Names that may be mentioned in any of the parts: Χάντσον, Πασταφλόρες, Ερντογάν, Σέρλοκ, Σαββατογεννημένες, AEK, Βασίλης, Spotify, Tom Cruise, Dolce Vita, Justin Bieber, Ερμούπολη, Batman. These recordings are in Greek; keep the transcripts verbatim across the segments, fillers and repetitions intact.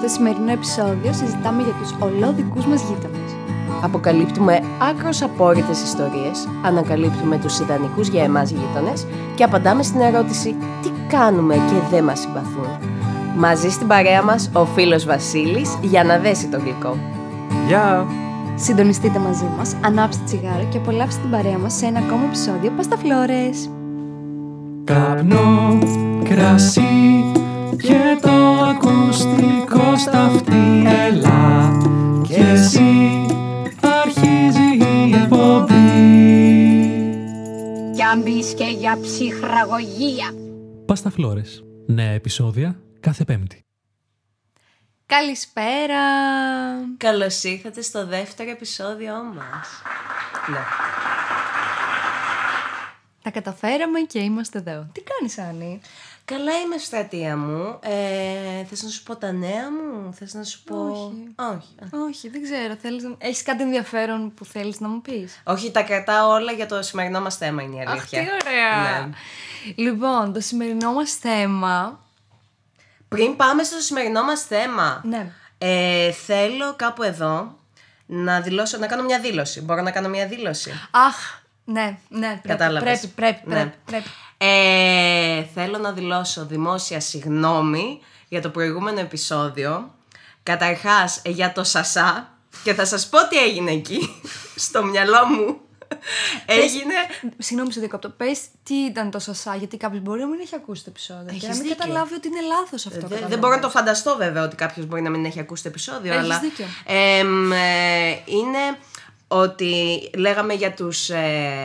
Στο σημερινό επεισόδιο συζητάμε για τους ολόδικούς μας γείτονες. Αποκαλύπτουμε άκρως απόρριτες ιστορίες, ανακαλύπτουμε τους ιδανικούς για εμάς γείτονες και απαντάμε στην ερώτηση τι κάνουμε και δεν μας συμπαθούν. Μαζί στην παρέα μας ο φίλος Βασίλης για να δέσει το γλυκό. Γεια! Yeah. Συντονιστείτε μαζί μας, ανάψτε τσιγάρο και απολαύστε την παρέα μας σε ένα ακόμα επεισόδιο Πασταφλόρες. Καπνό, κρασί και το ακουστικό στα αυτή. Έλα και εσύ, αρχίζει η εποπτή. Για μπεις και για ψυχραγωγία. Πασταφλόρες, νέα επεισόδια κάθε Πέμπτη. Καλησπέρα! Καλώς ήρθατε στο δεύτερο επεισόδιο μας. Ναι. Τα καταφέραμε και είμαστε εδώ. Τι κάνεις, Άννη? Καλά είμαι, Στρατεία μου. Ε, θες να σου πω τα νέα μου? Θες να σου πω... Όχι. Όχι, Όχι δεν ξέρω. Θέλεις να... Έχεις κάτι ενδιαφέρον που θέλεις να μου πεις? Όχι, τα κρατάω όλα για το σημερινό μας θέμα, είναι η αλήθεια. Αχ, τι ωραία! Ναι. Λοιπόν, το σημερινό μας θέμα... Πριν πάμε στο σημερινό μας θέμα, ναι. ε, θέλω κάπου εδώ να, δηλώσω, να κάνω μια δήλωση. Μπορώ να κάνω μια δήλωση? Αχ, ναι, ναι, πρέπει, πρέπει, πρέπει, ναι. πρέπει, πρέπει. Ε, θέλω να δηλώσω δημόσια συγγνώμη για το προηγούμενο επεισόδιο. Καταρχάς για το Σασά, και θα σας πω τι έγινε εκεί, στο μυαλό μου. Έγινε. Συγγνώμη, σε διακόπτω. Πες τι ήταν το Σασά, γιατί κάποιος μπορεί να μην έχει ακούσει το επεισόδιο. Έχεις και να μην δίκιο. Καταλάβει ότι είναι λάθος αυτό. Δεν, δεν μπορώ να το φανταστώ, βέβαια, ότι κάποιος μπορεί να μην έχει ακούσει το επεισόδιο. Έχεις αλλά. Δίκιο. Ε, ε, είναι ότι λέγαμε για τους ε,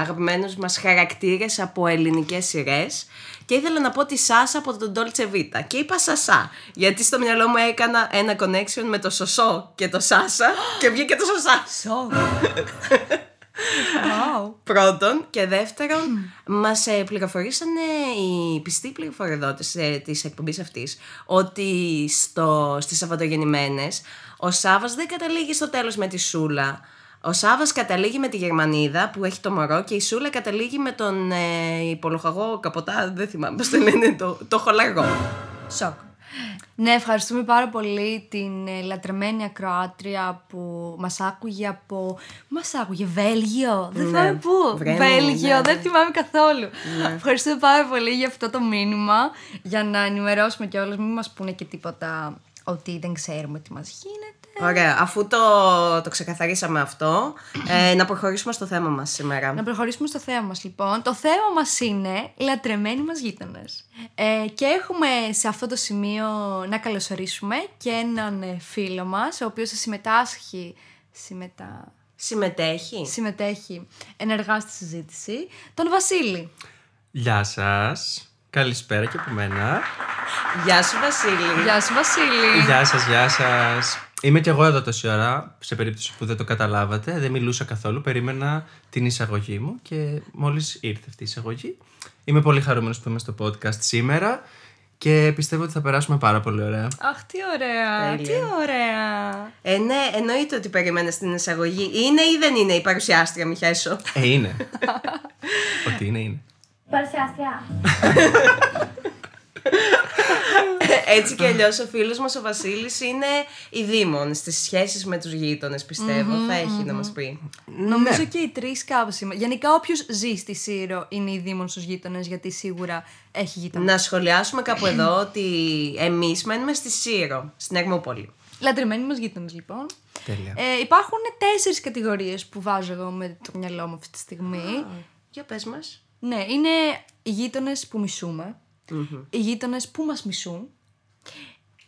αγαπημένους μας χαρακτήρες από ελληνικές σειρές. Και ήθελα να πω τη Σάσα από τον Dolce Vita. Και είπα Σασά, γιατί στο μυαλό μου έκανα ένα connection με το Σωσό και το Σάσα. Και βγήκε το Σωσά. Wow. Πρώτον και δεύτερον, μας πληροφορήσανε οι πιστοί πληροφοριοδότες της εκπομπής αυτής ότι στο, στις Σαββατογεννημένες ο Σάββας δεν καταλήγει στο τέλος με τη Σούλα. Ο Σάββας καταλήγει με τη Γερμανίδα που έχει το μωρό και η Σούλα καταλήγει με τον ε, υπολοχαγό καποτά, δεν θυμάμαι πώς το λένε, το, το χολαργό. Σοκ. Ναι, ευχαριστούμε πάρα πολύ την ε, λατρεμένη ακροάτρια που μας άκουγε από... Μας άκουγε Βέλγιο, δεν θυμάμαι ναι. πού Βρέμι, Βέλγιο, ναι. δεν θυμάμαι καθόλου ναι. Ευχαριστούμε πάρα πολύ για αυτό το μήνυμα, για να ενημερώσουμε κιόλας, μην μας πούνε και τίποτα ότι δεν ξέρουμε τι μας γίνεται. Ωραία, αφού το, το ξεκαθαρίσαμε αυτό, ε, να προχωρήσουμε στο θέμα μας σήμερα. Να προχωρήσουμε στο θέμα μας, λοιπόν. Το θέμα μας είναι λατρεμένοι μας γείτονες. Ε, και έχουμε σε αυτό το σημείο να καλωσορίσουμε και έναν φίλο μας, ο οποίος συμμετάσχει... Συμμετα... Συμμετέχει. Συμμετέχει ενεργά στη συζήτηση, τον Βασίλη. Γεια σας. Καλησπέρα και από μένα. Γεια σου, Βασίλη. Γεια σου, Βασίλη. Γεια σας, γεια σας. Είμαι και εγώ εδώ τόση ώρα, σε περίπτωση που δεν το καταλάβατε, δεν μιλούσα καθόλου, περίμενα την εισαγωγή μου και μόλις ήρθε αυτή η εισαγωγή. Είμαι πολύ χαρούμενος που είμαι στο podcast σήμερα και πιστεύω ότι θα περάσουμε πάρα πολύ ωραία. Αχ, τι ωραία, Τέλεια. τι ωραία. Ε, ναι, εννοείται ότι περίμενες την εισαγωγή. Είναι ή δεν είναι η παρουσιάστρια, Μιχαέσο? Ε, είναι. Ότι είναι, είναι. Παρουσιάστρια. Έτσι κι αλλιώς ο φίλος μας ο Βασίλης είναι η δήμον στις σχέσεις με τους γείτονες, πιστεύω. Mm-hmm, θα έχει mm-hmm. να μας πει. Νομίζω ναι. και οι τρεις κάπως. Γενικά όποιος ζει στη Σύρο είναι η δήμον στους γείτονες, γιατί σίγουρα έχει γείτονες. Να σχολιάσουμε κάπου εδώ ότι εμείς μένουμε στη Σύρο, στην Ερμούπολη. Λατρεμένοι μας γείτονες, λοιπόν. Τέλεια. Ε, υπάρχουν τέσσερις κατηγορίες που βάζω εγώ με το μυαλό μου αυτή τη στιγμή. Oh. Για πες μας. Ναι, είναι οι γείτονες που μισούμε. Mm-hmm. Οι γείτονες που μας μισούν,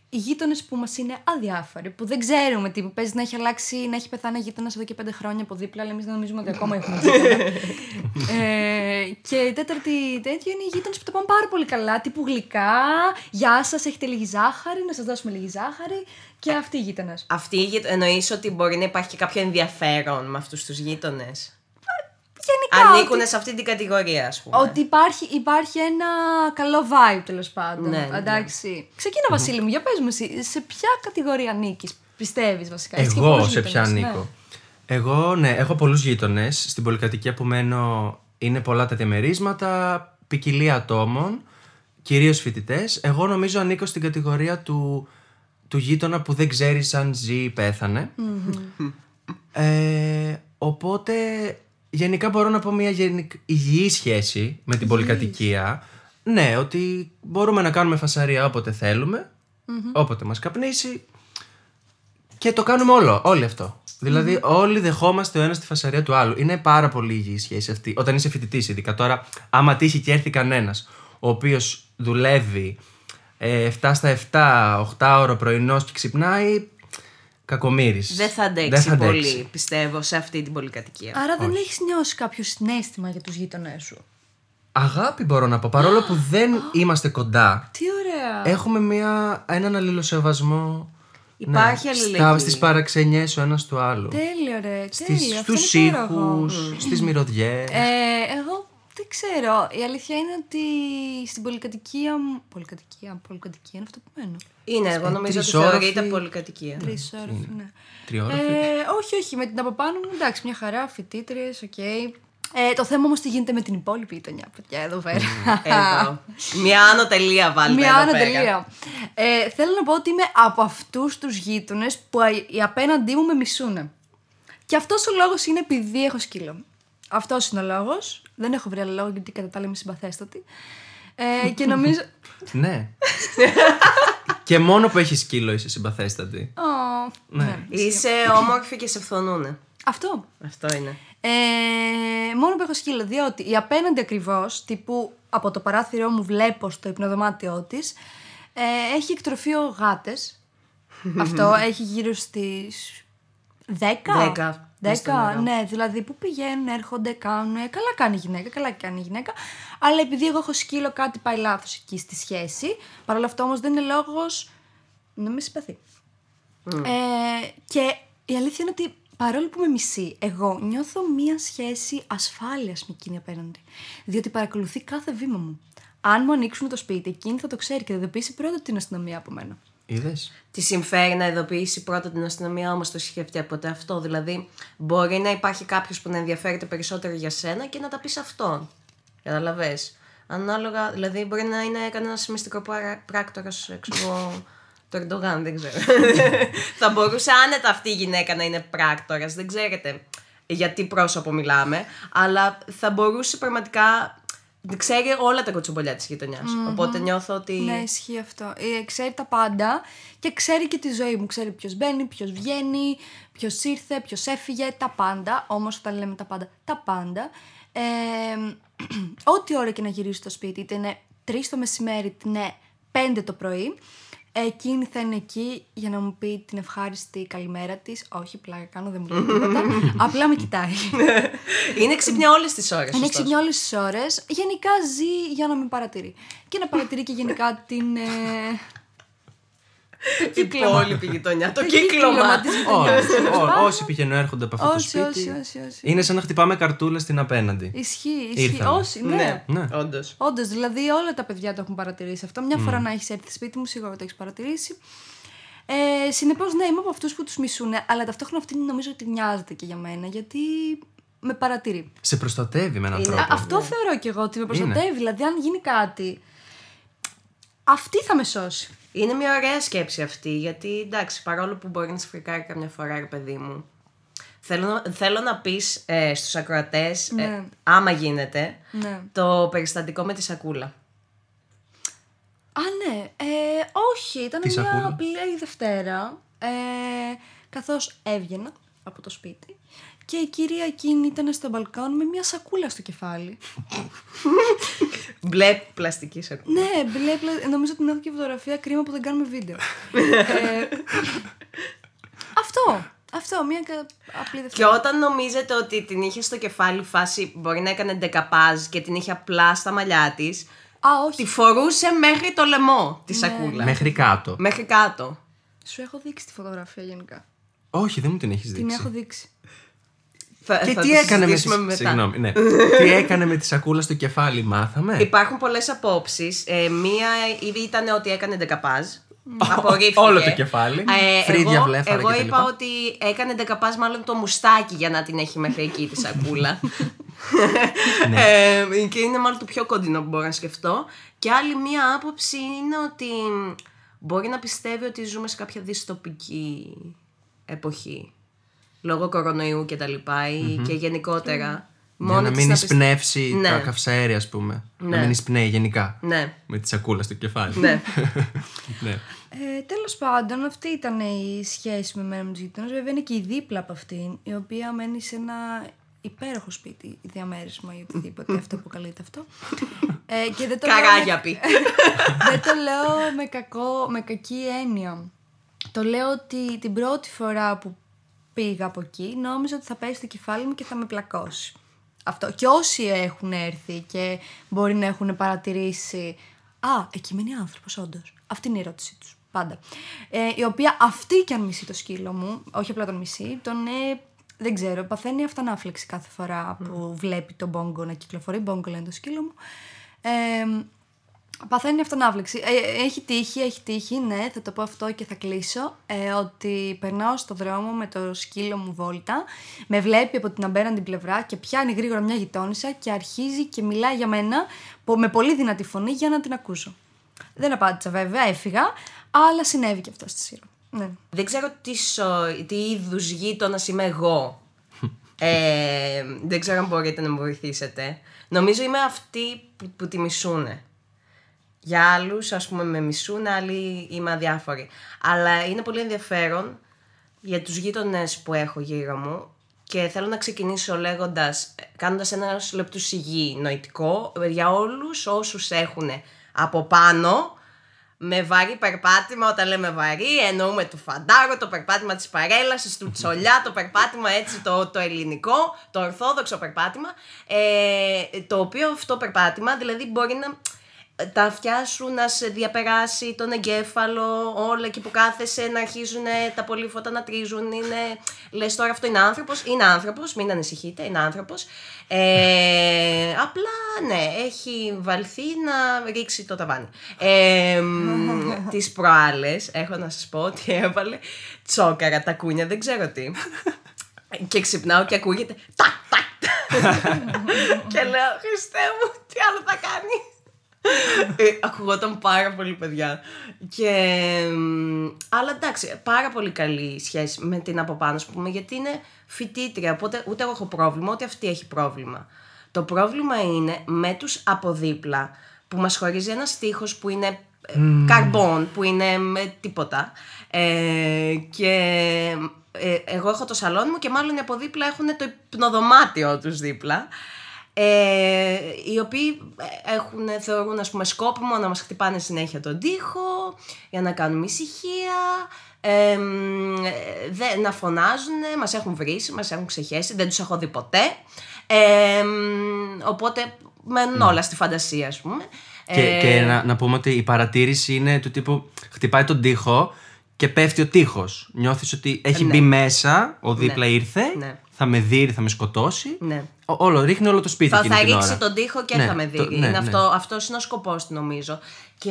οι γείτονες που μας είναι αδιάφοροι, που δεν ξέρουμε τι παίζει, να έχει αλλάξει, να έχει πεθάνει γείτονας εδώ και πέντε χρόνια από δίπλα, αλλά εμείς δεν νομίζουμε ότι ακόμα έχουμε ε, και η τέταρτη τέτοιο είναι οι γείτονες που τα πάνε πάρα πολύ καλά, τύπου γλυκά, γεια σας, έχετε λίγη ζάχαρη, να σας δώσουμε λίγη ζάχαρη. Και αυτοί οι γείτονες. Αυτοί οι γείτονες, εννοείς ότι μπορεί να υπάρχει και κάποιο ενδιαφέρον με αυτούς τους γείτονες? Γενικά, ανήκουν ότι... σε αυτή την κατηγορία, ας πούμε. Ότι υπάρχει, υπάρχει ένα καλό vibe, τέλος πάντων. Ναι, ναι. Εντάξει. Ξεκίνα, Βασίλη μου, για πες μου εσύ, σε ποια κατηγορία ανήκεις, πιστεύεις βασικά? Εγώ σε ποια ανήκω. Ναι. Εγώ, ναι, έχω πολλούς γείτονες. Στην πολυκατοικία που μένω είναι πολλά τα διαμερίσματα, ποικιλία ατόμων, κυρίως φοιτητές. Εγώ νομίζω ανήκω στην κατηγορία του του γείτονα που δεν ξέρεις αν ζει ή πέθανε. Mm-hmm. Ε, οπότε γενικά μπορώ να πω μια γενικ... υγιή σχέση με την πολυκατοικία. Ναι, ότι μπορούμε να κάνουμε φασαρία όποτε θέλουμε, mm-hmm. όποτε μας καπνίσει. Και το κάνουμε όλο, όλοι αυτό. Δηλαδή, mm-hmm. όλοι δεχόμαστε ο ένας τη φασαρία του άλλου. Είναι πάρα πολύ υγιή σχέση αυτή. Όταν είσαι φοιτητής, ειδικά τώρα, άμα τύχει και έρθει κανένας ο οποίος δουλεύει ε, επτά στα επτά, οκτώ ώρα πρωινός και ξυπνάει, κακομοίρης. Δεν θα αντέξει, δεν θα αντέξει πολύ, αντέξει. πιστεύω, σε αυτή την πολυκατοικία. Άρα δεν έχεις νιώσει κάποιο συναίσθημα για τους γείτονές σου. Αγάπη μπορώ να πω, παρόλο που δεν είμαστε κοντά. Τι ωραία. Έχουμε μια, έναν αλληλοσεβασμό. Υπάρχει αλληλεγγύη. Ναι, στις παραξενιές ο ένας του άλλου. Τέλειο ρε, τέλειο. Στους ήχους, στις μυρωδιές. ε, Εγώ δεν ξέρω. Η αλήθεια είναι ότι στην πολυκατοικία μου... Πολυκατοικία, πολυκατοικία είναι αυτό που μένω. Είναι, εγώ νομίζω ότι θεωρώ και ήταν πολυκατοικία. Τρισόροφη, ναι. Τριόροφη. Όχι, όχι, με την από πάνω μου, εντάξει, μια χαρά, φοιτήτριες, οκ. Ε, το θέμα όμως τι γίνεται με την υπόλοιπη γειτονιά, παιδιά, εδώ πέρα. Εδώ. Μια άνω τελεία βάλτε Μια άνω τελεία. Ε, θέλω να πω ότι είμαι από αυτούς τους γείτονες που οι απέναντί μου με μισούνε. Και αυτός ο λόγος είναι επειδή έχω σκύλο. Αυτός είναι ο λόγος. Δεν έχω βρει άλλο λόγο γιατί κατά τα άλλα είμαι συμπαθέστατη. Ε, και νομίζω... ναι. Και μόνο που έχεις σκύλο είσαι συμπαθέστατη. Oh, ναι. Ναι. Είσαι όμορφη και σε φθονούνε. Αυτό. Αυτό είναι. Ε, μόνο που έχω σκύλο, διότι η απέναντι ακριβώς, τύπου από το παράθυρό μου βλέπω στο υπνοδωμάτιό της, ε, έχει εκτροφείο γάτες. Αυτό έχει γύρω στις δέκα. δέκα. δέκα. Ναι, δηλαδή που πηγαίνουν, έρχονται, κάνουν. Καλά κάνει η γυναίκα, καλά κάνει η γυναίκα. Αλλά επειδή εγώ έχω σκύλο, κάτι πάει λάθος εκεί στη σχέση. Παρ' όλα αυτά όμως δεν είναι λόγος να με συμπαθεί. Mm. Ε, και η αλήθεια είναι ότι, παρόλο που με μισεί, εγώ νιώθω μία σχέση ασφάλειας με εκείνη απέναντι. Διότι παρακολουθεί κάθε βήμα μου. Αν μου ανοίξουν το σπίτι, εκείνη θα το ξέρει και θα ειδοποιήσει πρώτα την αστυνομία από μένα. Είδες. Τη συμφέρει να ειδοποιήσει πρώτα την αστυνομία, όμως το σκέφτεται ποτέ αυτό. Δηλαδή, μπορεί να υπάρχει κάποιος που να ενδιαφέρεται περισσότερο για σένα και να τα πει σε αυτόν. Καταλαβες. Ανάλογα, δηλαδή, μπορεί να είναι κανένας μυστικοπράκτορας εξωγό. Το Ερντογάν, δεν ξέρω. Θα μπορούσε άνετα αυτή η γυναίκα να είναι πράκτορας. Δεν ξέρετε για τι πρόσωπο μιλάμε, αλλά θα μπορούσε πραγματικά. Ξέρει όλα τα κοτσομπολιά της γειτονιάς. Mm-hmm. Οπότε νιώθω ότι. Ναι, ισχύει αυτό. Ε, ξέρει τα πάντα και ξέρει και τη ζωή μου. Ξέρει ποιος μπαίνει, ποιος βγαίνει, ποιος ήρθε, ποιος έφυγε. Τα πάντα. Όμως όταν λέμε τα πάντα, τα πάντα. Ε, ό,τι ώρα και να γυρίσει στο σπίτι, είτε είναι τρεις το μεσημέρι, είτε είναι πέντε το πρωί. Εκείνη θα είναι εκεί για να μου πει την ευχάριστη καλημέρα της. Όχι, πλάκα κάνω, δεν μου λέει τίποτα. Απλά με κοιτάει. Είναι ξύπνια όλες τις ώρες. Είναι ξύπνια όλες τις ώρες. Γενικά ζει για να με παρατηρεί. Και να παρατηρεί και γενικά την... την υπόλοιπη γειτονιά. Το κύκλωμα της γειτονιάς. Όσοι πηγαίνουν έρχονται από αυτό το σπίτι. Είναι σαν να χτυπάμε καρτούλες στην απέναντι. Ισχύει, ισχύει. Όσοι, ναι. Όντως. Δηλαδή όλα τα παιδιά το έχουν παρατηρήσει αυτό. Μια φορά να έχεις έρθει σπίτι μου, σίγουρα το έχεις παρατηρήσει. Συνεπώς, ναι, είμαι από αυτούς που τους μισούν, αλλά ταυτόχρονα αυτή νομίζω ότι νοιάζεται και για μένα, γιατί με παρατηρεί. Σε προστατεύει με έναν τρόπο. Αυτό θεωρώ κι εγώ, ότι με προστατεύει. Δηλαδή, αν γίνει κάτι, αυτή θα με σώσει. Είναι μια ωραία σκέψη αυτή, γιατί εντάξει, παρόλο που μπορεί να σε φρικάρει καμιά φορά, ρε παιδί μου, θέλω, θέλω να πεις ε, στους ακροατές, ναι. ε, άμα γίνεται, ναι. το περιστατικό με τη σακούλα. Α, ναι. Ε, όχι, ήταν τη μια σακούλα. Απλή Δευτέρα, ε, καθώς έβγαινα από το σπίτι και η κυρία εκείνη ήταν στο μπαλκόνι με μια σακούλα στο κεφάλι. Μπλε πλαστική σακούλα. Ναι, μπλε πλαστική. Νομίζω ότι την έχω και φωτογραφία, κρίμα που δεν κάνουμε βίντεο. ε, αυτό. Αυτό, μια απλή Δευτέρα. Και όταν νομίζετε ότι την είχε στο κεφάλι, φάση μπορεί να έκανε ντεκαπάζ και την είχε απλά στα μαλλιά της. Α, όχι. Τη φορούσε μέχρι το λαιμό τη ναι. σακούλα. Μέχρι κάτω. Μέχρι κάτω. Σου έχω δείξει τη φωτογραφία γενικά. Όχι, δεν μου την έχεις δείξει. Την έχω δείξει. Θα, και θα τι, έκανε με τη... Συγγνώμη, ναι. τι έκανε με τη σακούλα στο κεφάλι, μάθαμε. Υπάρχουν πολλές απόψεις. Ε, μία ήταν ότι έκανε ντεκαπάζ. Απορρίφθηκε. Όλο το κεφάλι. Ε, Φρύδια, εγώ, βλέφαρα εγώ κτλ. Είπα ότι έκανε ντεκαπάζ, μάλλον το μουστάκι για να την έχει μέχρι εκεί τη σακούλα. ναι. ε, και είναι μάλλον το πιο κοντινό που μπορώ να σκεφτώ. Και άλλη μία άποψη είναι ότι Μπορεί να πιστεύει ότι ζούμε σε κάποια δυστοπική εποχή. Λόγω κορονοϊού και τα λοιπά ή mm-hmm. και γενικότερα. Για να μην εισπνεύσει να... τα ναι. καυσαέρια, ας πούμε. Ναι. Να μην εισπνέει γενικά. Ναι. Με τη σακούλα στο κεφάλι. Ναι. ναι. Ε, τέλος πάντων, αυτή ήταν η σχέση με μένα με τους γειτονές. Βέβαια είναι και η δίπλα από αυτήν, η οποία μένει σε ένα υπέροχο σπίτι, διαμέρισμα ή οτιδήποτε, αυτό που καλείται αυτό. Ε, και δεν το Καράγια πει. Δεν το λέω με, κακό, με κακή έννοια. Το λέω ότι την πρώτη φορά που πήγα από εκεί, νόμιζα ότι θα πέσει το κεφάλι μου και θα με πλακώσει. Αυτό. Και όσοι έχουν έρθει και μπορεί να έχουν παρατηρήσει. Α, εκεί μένει άνθρωπος, όντως. Αυτή είναι η ερώτησή τους. Πάντα. Ε, η οποία αυτή κι αν μισεί το σκύλο μου, όχι απλά τον μισεί, τον ε, δεν ξέρω, παθαίνει αυτανάφλεξη κάθε φορά που mm. βλέπει τον μπόγκο να κυκλοφορεί. Μπόγκο λένε το σκύλο μου. Ε, παθαίνει αυτανάφλεξη. Ε, έχει τύχει, έχει τύχει, ναι, θα το πω αυτό και θα κλείσω. Ε, ότι περνάω στο δρόμο με το σκύλο μου βόλτα, με βλέπει από την απέναντι πλευρά και πιάνει γρήγορα μια γειτόνισσα και αρχίζει και μιλάει για μένα με πολύ δυνατή φωνή για να την ακούσω. Δεν απάντησα βέβαια, έφυγα, αλλά συνέβη και αυτό στη σειρά. Ναι. Δεν ξέρω τι, σο... τι είδους γείτονας είμαι εγώ. ε, δεν ξέρω αν μπορείτε να μου βοηθήσετε. Νομίζω είμαι αυτοί που, που τη μισούνε. Για άλλους, ας πούμε, με μισούν, άλλοι είμαι αδιάφοροι. Αλλά είναι πολύ ενδιαφέρον για τους γείτονες που έχω γύρω μου. Και θέλω να ξεκινήσω λέγοντας, κάνοντας ένα λεπτού σιγή νοητικό για όλους όσους έχουν από πάνω, με βαρύ περπάτημα. Όταν λέμε βαρύ, εννοούμε το φαντάρο, το περπάτημα της παρέλασης, του τσολιά, το περπάτημα έτσι το, το ελληνικό, το ορθόδοξο περπάτημα. Ε, το οποίο αυτό περπάτημα, δηλαδή, μπορεί να τα αυτιά σου να σε διαπεράσει τον εγκέφαλο, όλα εκεί που κάθεσαι να αρχίζουν τα πολύφωτα να τρίζουν. Είναι, λες τώρα αυτό είναι άνθρωπος. Είναι άνθρωπος, μην ανησυχείτε, είναι άνθρωπος. Ε, απλά ναι, έχει βαλθεί να ρίξει το ταβάνι. Ε, τις προάλλες έχω να σας πω ότι έβαλε τσόκαρα τα κούνια, δεν ξέρω τι. Και ξυπνάω και ακούγεται τακ τακ. Και λέω, Χριστέ μου, τι άλλο θα κάνει. ε, ακουγόταν πάρα πολύ, παιδιά. Και, αλλά εντάξει, πάρα πολύ καλή σχέση με την από πάνω, ας πούμε, γιατί είναι φοιτήτρια. Οπότε ούτε εγώ έχω πρόβλημα, ούτε αυτή έχει πρόβλημα. Το πρόβλημα είναι με τους από δίπλα, που μας χωρίζει ένας στίχος που είναι mm. καρμπών, που είναι με τίποτα. ε, Και ε, εγώ έχω το σαλόνι μου και μάλλον οι από δίπλα έχουν το υπνοδωμάτιο τους δίπλα. Ε, οι οποίοι έχουν, θεωρούν, ας πούμε, σκόπιμο να μας χτυπάνε συνέχεια τον τοίχο για να κάνουμε ησυχία, ε, δε, να φωνάζουν, μας έχουν βρήσει, μας έχουν ξεχέσει, δεν τους έχω δει ποτέ, ε, οπότε μένουν όλα στη φαντασία, ας πούμε. Και, ε, και να, να πούμε ότι η παρατήρηση είναι του τύπου χτυπάει τον τοίχο και πέφτει ο τοίχος. Νιώθεις ότι έχει ναι. μπει μέσα, ο δίπλα ναι. ήρθε, ναι. θα με δει, θα με σκοτώσει. Ναι. Όλο, ρίχνει όλο το σπίτι. Θα, θα την ρίξει ώρα. τον τοίχο και ναι, θα με δει. Ναι, ναι. αυτό, αυτός είναι ο σκοπός, νομίζω. Και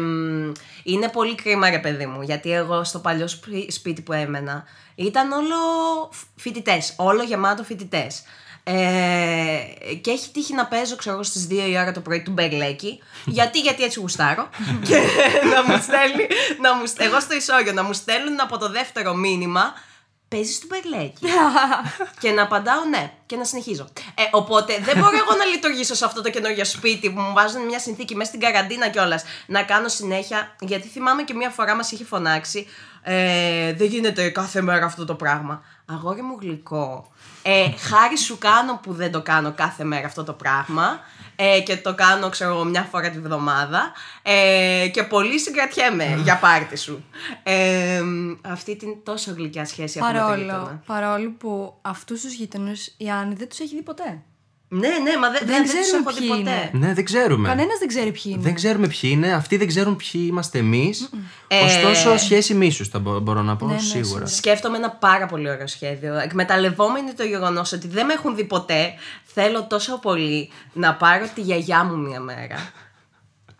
μ, είναι πολύ κρίμα, ρε παιδί μου, γιατί εγώ στο παλιό σπίτι που έμενα ήταν όλο φοιτητές, όλο γεμάτο φοιτητές. Ε, και έχει τύχει να παίζω, ξέρω, στις δύο η ώρα το πρωί του Μπερλέκη. Γιατί, γιατί έτσι γουστάρω. Και να μου στέλνει, να μου, εγώ στο ισόγειο, να μου στέλνουν από το δεύτερο μήνυμα. Παίζεις του Μπερλέκη. Και να απαντάω ναι, και να συνεχίζω. Ε, οπότε δεν μπορώ εγώ να λειτουργήσω σε αυτό το καινούργιο σπίτι που μου βάζουν μια συνθήκη μέσα στην καραντίνα κιόλας. Να κάνω συνέχεια. Γιατί θυμάμαι και μια φορά μας είχε φωνάξει. Ε, δεν γίνεται κάθε μέρα αυτό το πράγμα. Αγόρι μου γλυκό. Ε, χάρη σου κάνω που δεν το κάνω κάθε μέρα αυτό το πράγμα. Ε, και το κάνω, ξέρω, μια φορά τη βδομάδα. Ε, και πολύ συγκρατιέμαι για πάρτι σου. Ε, αυτή την τόσο γλυκιά σχέση αυτή με τον γείτονα. Παρόλο που αυτούς τους γείτονες η Άννη δεν τους έχει δει ποτέ. Ναι, ναι, μα δε, δεν, δεν τους έχω δει ποτέ. Είναι. Ναι, δεν ξέρουμε. Κανένας δεν ξέρει ποιοι είναι. Δεν ξέρουμε ποιοι είναι, αυτοί δεν ξέρουν ποιοι είμαστε εμείς. Ε... Ωστόσο, σχέση μίσους θα μπο- μπορώ να πω, ναι, ναι, σίγουρα. Σκέφτομαι ένα πάρα πολύ ωραίο σχέδιο. Εκμεταλλευόμενοι το γεγονός ότι δεν με έχουν δει ποτέ, θέλω τόσο πολύ να πάρω τη γιαγιά μου μία μέρα.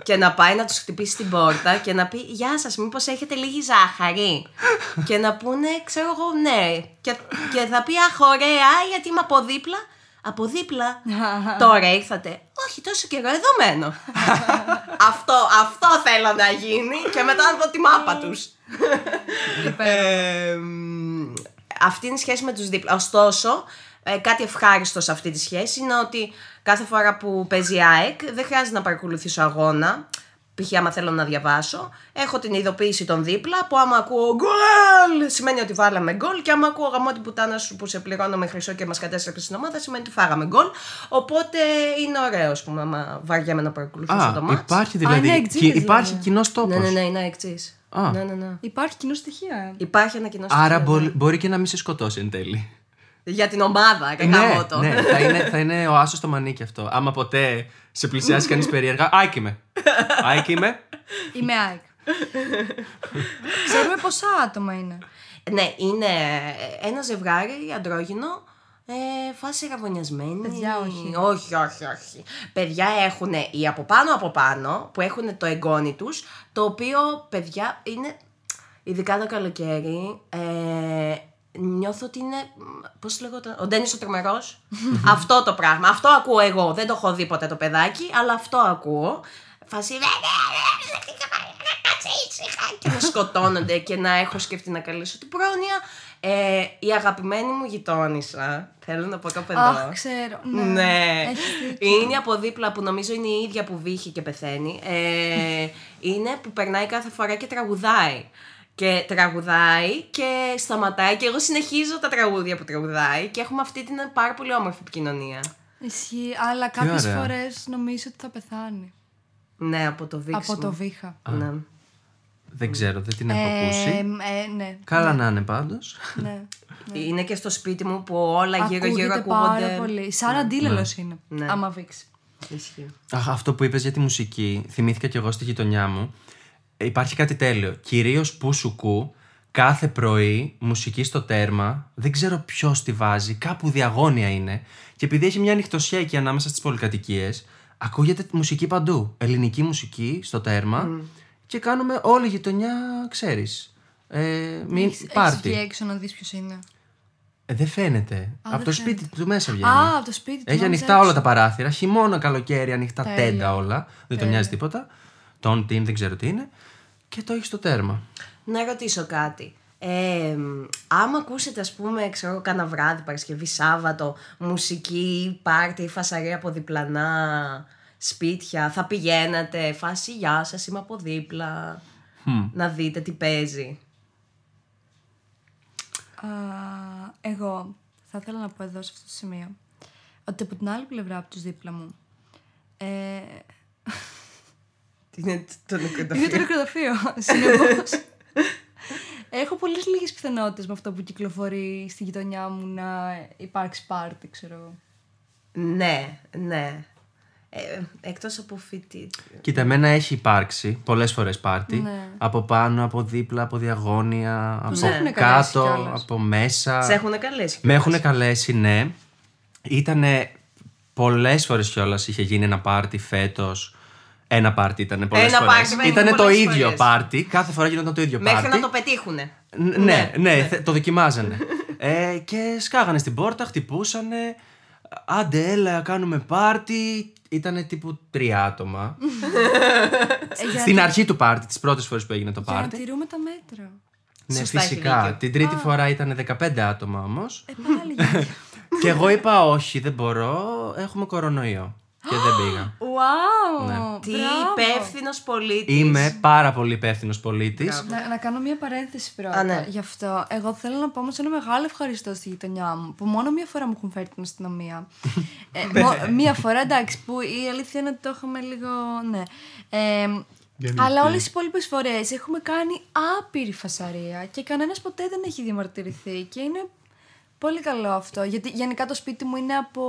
Και να πάει να τους χτυπήσει την πόρτα και να πει «Γεια σας, μήπως έχετε λίγη ζάχαρη?» Και να πούνε, ξέρω εγώ, ναι. Και, και θα πει «Αχ, ωραία, γιατί είμαι από δίπλα». από δίπλα. Τώρα ήρθατε. Όχι, τόσο καιρό εδώ μένω. αυτό, αυτό θέλω να γίνει και μετά να δω τη μάπα τους. ε, αυτή είναι η σχέση με τους δίπλα. Ωστόσο, ε, κάτι ευχάριστο σε αυτή τη σχέση είναι ότι κάθε φορά που παίζει η ΑΕΚ δεν χρειάζεται να παρακολουθήσω αγώνα. Π.χ. άμα θέλω να διαβάσω, έχω την ειδοποίηση των δίπλα που άμα ακούω γκολ σημαίνει ότι βάλαμε γκολ, και άμα ακούω γαμό την πουτάνα σου που σε πληρώνω με χρυσό και μας κατέστρεψε στην ομάδα σημαίνει ότι φάγαμε γκολ. Οπότε είναι ωραίο, ας πούμε, άμα βαριέμαι να παρακολουθήσω το μάτς. Υπάρχει δηλαδή. Α, ναι, εξής, υπάρχει δηλαδή. Κοινός τόπος. Ναι, ναι, ναι, είναι εξής. Ναι, ναι, ναι. Υπάρχει κοινό στοιχεία. Υπάρχει ένα κοινό στοιχείο. Άρα ναι. Μπορεί και να μην σε σκοτώσει εν τέλει. Για την ομάδα, κακά το. Ναι, ναι. θα, είναι, θα είναι ο άσος στο μανίκι αυτό. Άμα ποτέ σε πλησιάσει κανείς περίεργα, ΑΕΚ είμαι. ΑΕΚ είμαι. Είμαι ΑΕΚ. Ξέρουμε πόσα άτομα είναι. Ναι, είναι ένα ζευγάρι αντρόγινο, ε, φάση ραβωνιασμένη. Παιδιά, όχι. όχι. Όχι, όχι, παιδιά έχουν οι από πάνω από πάνω που έχουν το εγγόνι τους, το οποίο, παιδιά, είναι ειδικά το καλοκαίρι. Ε, Νιώθω ότι είναι. Πώς λέγεται. Ο Ντένις ο Τρομερός. Αυτό το πράγμα. Αυτό ακούω εγώ. Δεν το έχω δει ποτέ το παιδάκι, αλλά αυτό ακούω. Φασί. Και να σκοτώνονται και να έχω σκεφτεί να καλέσω την πρόνοια. Ε, η αγαπημένη μου γειτόνισσα. Θέλω να πω κάπου εδώ. Αχ, ξέρω. Ναι. ναι. Είναι από δίπλα που νομίζω είναι η ίδια που βύχει και πεθαίνει. Ε, είναι που περνάει κάθε φορά και τραγουδάει. Και τραγουδάει και σταματάει και εγώ συνεχίζω τα τραγούδια που τραγουδάει και έχουμε αυτή την πάρα πολύ όμορφη επικοινωνία. Ισχύει, αλλά κάποιες φορές νομίζω ότι θα πεθάνει. Ναι, από το βήχα. Από το βήχα. Ναι. Δεν ξέρω, δεν την έχω ε, ακούσει. Ε, ναι. Καλά ναι. να είναι πάντως. Ναι, ναι. Είναι και στο σπίτι μου που όλα γύρω-γύρω ακούγονται. Πάρα πολύ. Η Σάρα Ντίλελος ναι. είναι, ναι. άμα βήξει. Αχ, αυτό που είπες για τη μουσική, θυμήθηκα κι εγώ στη γειτονιά μου. Υπάρχει κάτι τέλειο. Κυρίως που σου κου, κάθε πρωί μουσική στο τέρμα, δεν ξέρω ποιος τη βάζει, κάπου διαγώνια είναι. Και επειδή έχει μια ανοιχτοσιά εκεί ανάμεσα στις πολυκατοικίες, ακούγεται μουσική παντού. Ελληνική μουσική στο τέρμα mm. και κάνουμε όλη η γειτονιά, ξέρεις. Ε, μην πάρτι. Έχεις έξω να δεις ποιος είναι. Ε, δεν φαίνεται. Α, από δεν το φαίνεται. Σπίτι του μέσα βγαίνει. Α, από το σπίτι του. Έχει ανοιχτά έξω. Όλα τα παράθυρα. Χειμώνα, καλοκαίρι, ανοιχτά τέλεια. Τέντα όλα. Δεν τον νοιάζει τίποτα. Τον τι είναι, δεν ξέρω τι είναι. Και το έχει στο τέρμα. Να ρωτήσω κάτι. Ε, άμα ακούσετε, ας πούμε, ξέρω, κάνα βράδυ, Παρασκευή, Σάββατο, μουσική, πάρτι, φασαρία από διπλανά σπίτια, θα πηγαίνατε, φάση γεια σας, είμαι από δίπλα, mm. να δείτε τι παίζει. Α, εγώ θα ήθελα να πω εδώ σε αυτό το σημείο ότι από την άλλη πλευρά, από τους δίπλα μου, ε... είναι το νεκροταφείο. Είναι το νεκροταφείο, συνεχώς. Έχω πολλές λίγες πιθανότητες με αυτό που κυκλοφορεί στη γειτονιά μου να υπάρξει πάρτι, ξέρω εγώ. Ναι, ναι. Ε, εκτός από φοιτή. Κοίτα, εμένα έχει υπάρξει πολλές φορές πάρτι. Ναι. Από πάνω, από δίπλα, από διαγώνια, από ναι. κάτω, από μέσα. Σε έχουν καλέσει. Με έχουν καλέσει, ναι. Ήτανε πολλές φορές κιόλας είχε γίνει ένα πάρτι φέτος. Ένα πάρτι ήταν πολλές ένα φορές. Ήταν το ίδιο φορές. Πάρτι, κάθε φορά γινόταν το ίδιο μέχρι πάρτι. Μέχρι να το πετύχουνε. Ν- ναι, ναι, ναι, ναι, το δοκιμάζανε. ε, και σκάγανε στην πόρτα, χτυπούσανε. Άντε, έλα, κάνουμε πάρτι. Ήτανε τύπου τρία άτομα. Στην αρχή του πάρτι, τις πρώτες φορές που έγινε το πάρτι. Για να τηρούμε τα μέτρα. Ναι, σωστά, φυσικά. Την τρίτη Α. φορά ήτανε δεκαπέντε άτομα όμως. Ε, πάλι. Και εγώ είπα, όχι, δεν μπορώ, έχουμε κορονοϊό. Και δεν πήγα. Wow, ναι. Τι υπεύθυνος πολίτης. Είμαι πάρα πολύ υπεύθυνος πολίτης. Να, να κάνω μια παρένθεση πρώτα. Α, ναι. Γι' αυτό. Εγώ θέλω να πω όμως ένα μεγάλο ευχαριστώ στη γειτονιά μου που μόνο μια φορά μου έχουν φέρει την αστυνομία. ε, μο, μια φορά, εντάξει, που η αλήθεια είναι ότι το είχαμε λίγο. Ναι. Ε, αλλά όλες οι υπόλοιπες φορές έχουμε κάνει άπειρη φασαρία και κανένας ποτέ δεν έχει διαμαρτυρηθεί και είναι. Πολύ καλό αυτό, γιατί γενικά το σπίτι μου είναι από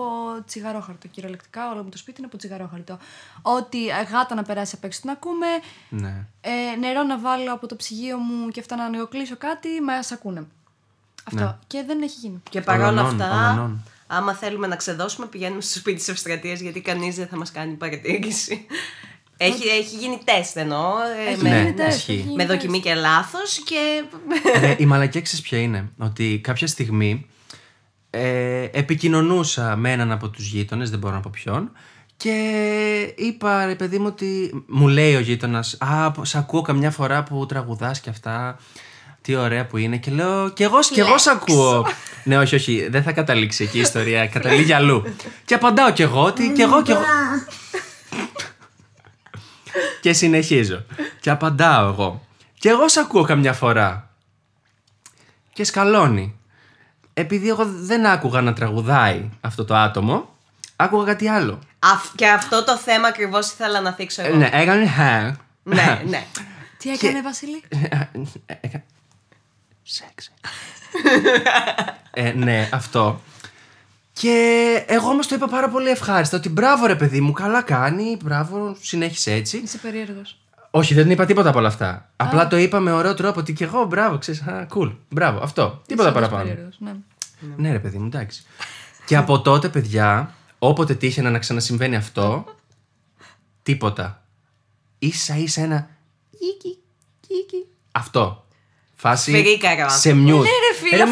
τσιγαρόχαρτο. Κυριολεκτικά όλο μου το σπίτι είναι από τσιγαρόχαρτο. Ότι γάτα να περάσει απ' έξω την ακούμε, ναι. ε, νερό να βάλω από το ψυγείο μου και αυτά να ανοιγοκλείσω κάτι, μα σακούνε. Αυτό. Ναι. Και δεν έχει γίνει. Και παρόλα αυτά, ολανών. Άμα θέλουμε να ξεδώσουμε, πηγαίνουμε στο σπίτι της Ευστρατείας, γιατί κανείς δεν θα μας κάνει παρατήρηση. Έχει, έχει γίνει τεστ εννοώ. Έχει με, γίνει τεστ, έχει. Με δοκιμή και λάθος. Και... Ε, η μαλακιά ξέρεις ποια είναι. Ότι κάποια στιγμή. ε, επικοινωνούσα με έναν από τους γείτονες, δεν μπορώ να πω ποιον, και είπα, ρε παιδί μου, ότι μου λέει ο γείτονας, α, σ' ακούω καμιά φορά που τραγουδάς και αυτά, τι ωραία που είναι. Και λέω, κι εγώ, κι εγώ σ' ακούω. Ναι, όχι, όχι, δεν θα καταλήξει εκεί η ιστορία, καταλήγει αλλού. Και απαντάω κι εγώ ότι κι εγώ κι εγώ. Και συνεχίζω. Και απαντάω εγώ, κι εγώ σ' ακούω καμιά φορά. Και σκαλώνει. Επειδή εγώ δεν άκουγα να τραγουδάει αυτό το άτομο, άκουγα κάτι άλλο. Αυ- και αυτό το θέμα ακριβώς ήθελα να θίξω εγώ. Ναι, έκανε. Ναι, ναι. Τι έκανε, Βασίλη? Έκανε. Σεξ. Ναι, αυτό. Και εγώ όμως το είπα πάρα πολύ ευχάριστα, ότι μπράβο ρε παιδί μου, καλά κάνει, μπράβο, συνέχισε έτσι. Είσαι περίεργος. Όχι, δεν είπα τίποτα από όλα αυτά. Α. Απλά το είπα με ωραίο τρόπο, ότι και εγώ μπράβο, ξέρεις, α, cool, μπράβο, αυτό. Τίποτα παραπάνω. Ναι. Ναι ρε παιδί μου, εντάξει. Και από τότε, παιδιά, όποτε τύχαινα να ξανασυμβαίνει αυτό, τίποτα. Ίσα ίσα ένα κίκι, κίκι. Αυτό. Φάση φυρίκα, σε μιούτ. Ναι, ρε φίλε,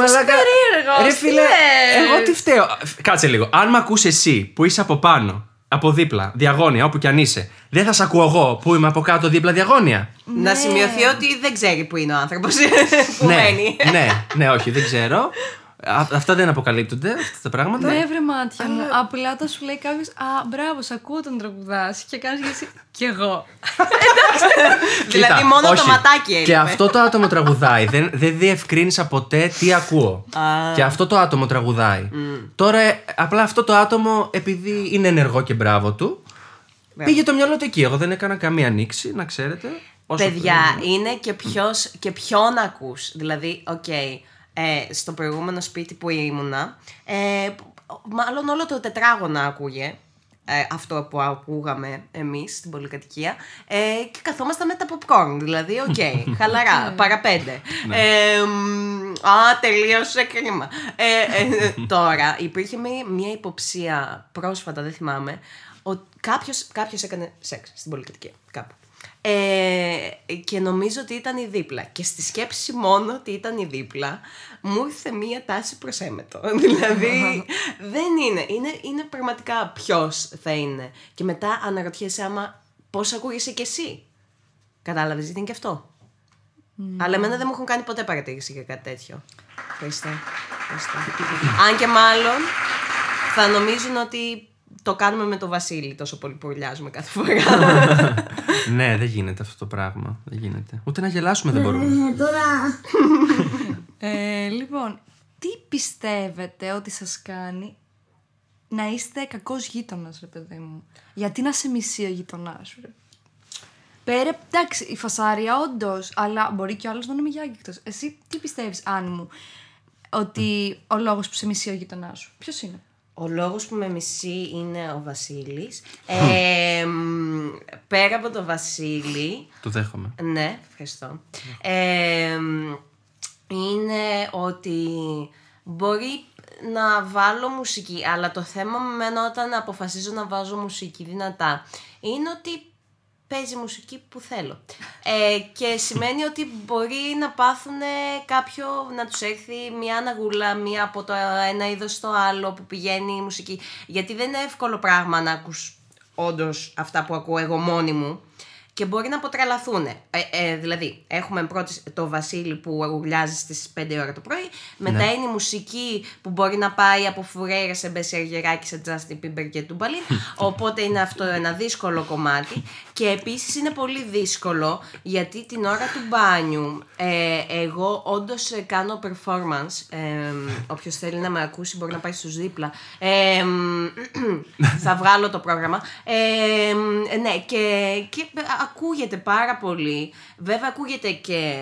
ρε φίλε, εγώ τι φταίω? Κάτσε λίγο. Αν με ακούς εσύ που είσαι από πάνω, από δίπλα, διαγώνια, όπου κι αν είσαι, δεν θα σ' ακούω εγώ που είμαι από κάτω, δίπλα, διαγώνια. Ναι. Να σημειωθεί ότι δεν ξέρει που είναι ο άνθρωπος που ναι, μένει. Ναι, ναι, όχι, δεν ξέρω. Α, αυτά δεν αποκαλύπτονται, αυτά τα πράγματα. Ναι, βρε μάτια. Αλλά... απλά το σου λέει κάποιος, α, μπράβο, σ' ακούω όταν τραγουδάς. Και κάνεις γεύση. Κι εγώ. Δηλαδή, μόνο όχι, το ματάκι έλειπε. Και αυτό το άτομο τραγουδάει. Δεν, δεν διευκρίνησα ποτέ τι ακούω. Και αυτό το άτομο τραγουδάει. Mm. Τώρα, απλά αυτό το άτομο, επειδή είναι ενεργό και μπράβο του, yeah. πήγε το μυαλό του εκεί. Εγώ δεν έκανα καμία ανοίξη, να ξέρετε. Παιδιά, πριν... είναι και, ποιος, και ποιον ακούς. Δηλαδή, οκ. Okay. Ε, στο προηγούμενο σπίτι που ήμουνα, ε, μάλλον όλο το τετράγωνα ακούγε ε, αυτό που ακούγαμε εμείς στην πολυκατοικία, ε, και καθόμασταν με τα popcorn, δηλαδή, οκ, okay, χαλαρά, παραπέντε. ε, ε, α, τελείωσε, κρίμα. Ε, ε, τώρα, υπήρχε μια υποψία πρόσφατα, δεν θυμάμαι, ότι κάποιος, κάποιος έκανε σεξ στην πολυκατοικία, κάπου. Ε, και νομίζω ότι ήταν η δίπλα. Και στη σκέψη μόνο ότι ήταν η δίπλα μου ήρθε μία τάση προς έμετο. Δηλαδή δεν είναι. είναι Είναι πραγματικά ποιος θα είναι. Και μετά αναρωτιέσαι άμα πώς ακούγεσαι κι εσύ. Κατάλαβες, ήταν και αυτό. Mm. Αλλά εμένα δεν μου έχουν κάνει ποτέ παρατήρηση για κάτι τέτοιο. Ευχαριστώ. Αν και μάλλον θα νομίζουν ότι το κάνουμε με τον Βασίλη, τόσο πολύ που ουρλιάζουμε κάθε φορά. Ναι, δεν γίνεται αυτό το πράγμα. Δεν γίνεται. Ούτε να γελάσουμε δεν μπορούμε. ε, λοιπόν, τι πιστεύετε ότι σας κάνει να είστε κακός γείτονας, ρε παιδί μου? Γιατί να σε μισεί ο γειτονάς, ρε? Πέρα, εντάξει, η φασάρια όντως, αλλά μπορεί και ο άλλος να είναι μηγιάγκηκτος. Εσύ τι πιστεύεις, Άννη μου, ότι ο λόγος που σε μισεί ο γειτονάς σου, ποιος είναι? Ο λόγος που με μισεί είναι ο Βασίλης. Ε, πέρα από τον Βασίλη... Το δέχομαι. Ναι, ευχαριστώ. Ε, είναι ότι μπορεί να βάλω μουσική, αλλά το θέμα με εμένα όταν αποφασίζω να βάζω μουσική δυνατά είναι ότι παίζει μουσική που θέλω. Ε, και σημαίνει ότι μπορεί να πάθουν κάποιο, να τους έρθει μια αναγούλα, μια από το ένα είδος στο άλλο που πηγαίνει η μουσική. Γιατί δεν είναι εύκολο πράγμα να ακούς όντως αυτά που ακούω εγώ μόνη μου. Και μπορεί να αποτρελαθούν. Ε, ε, δηλαδή, έχουμε πρώτη το Βασίλη που αγουλιάζει στις πέντε ώρα το πρωί. Μετά ναι. είναι η μουσική που μπορεί να πάει από Φουρέιρα σε Μπεσεργεράκη, σε Justin Bieber και Τούμπαλιν. Οπότε είναι αυτό ένα δύσκολο κομμάτι. Και επίσης είναι πολύ δύσκολο γιατί την ώρα του μπάνιου ε, εγώ όντως κάνω performance. Ε, όποιος θέλει να με ακούσει μπορεί να πάει στους δίπλα. Ε, θα βγάλω το πρόγραμμα. Ε, ναι, και... και ακούγεται πάρα πολύ. Βέβαια ακούγεται και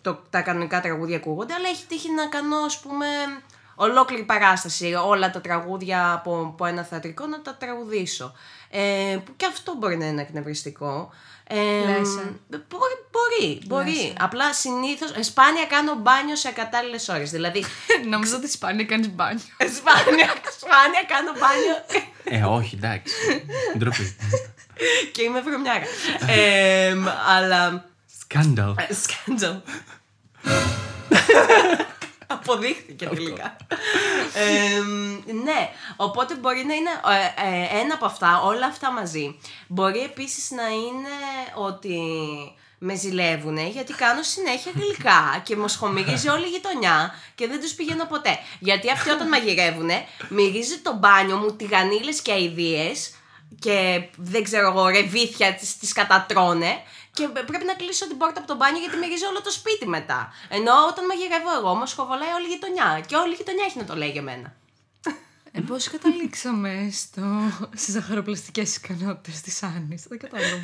το, τα κανονικά τραγούδια ακούγονται, αλλά έχει τύχει να κάνω, ας πούμε, ολόκληρη παράσταση, όλα τα τραγούδια από, από ένα θεατρικό να τα τραγουδήσω. Ε, που και αυτό μπορεί να είναι εκνευριστικό. Ε, μπορεί, μπορεί, μπορεί. Απλά συνήθως σπάνια κάνω μπάνιο σε ακατάλληλες ώρες. Δηλαδή, νομίζω ότι σπάνια κάνεις μπάνιο. σπάνια, σπάνια κάνω μπάνιο. Ε, όχι, εντάξει. Ντροπή. Και είμαι βρωμιάρα. ε, αλλά. Σκάνταλ. Σκάνταλ. Αποδείχθηκε τελικά. ε, ναι, οπότε μπορεί να είναι ε, ε, ένα από αυτά, όλα αυτά μαζί. Μπορεί επίσης να είναι ότι με ζηλεύουνε γιατί κάνω συνέχεια γλυκά και μοσχομυρίζει όλη η γειτονιά και δεν τους πηγαίνω ποτέ. Γιατί αυτοί όταν μαγειρεύουνε μυρίζει το μπάνιο μου τηγανίλες και αηδίες και δεν ξέρω εγώ ρεβίθια τις, τις κατατρώνε. Και πρέπει να κλείσω την πόρτα από το μπάνιο γιατί μυρίζει όλο το σπίτι μετά. Ενώ όταν μαγειρεύω εγώ, μοσχοβολάει όλη η γειτονιά. Και όλη η γειτονιά έχει να το λέει για μένα. Ε, πώς καταλήξαμε στο... στις ζαχαροπλαστικές ικανότητες της Άννης. Δεν κατάλαβα.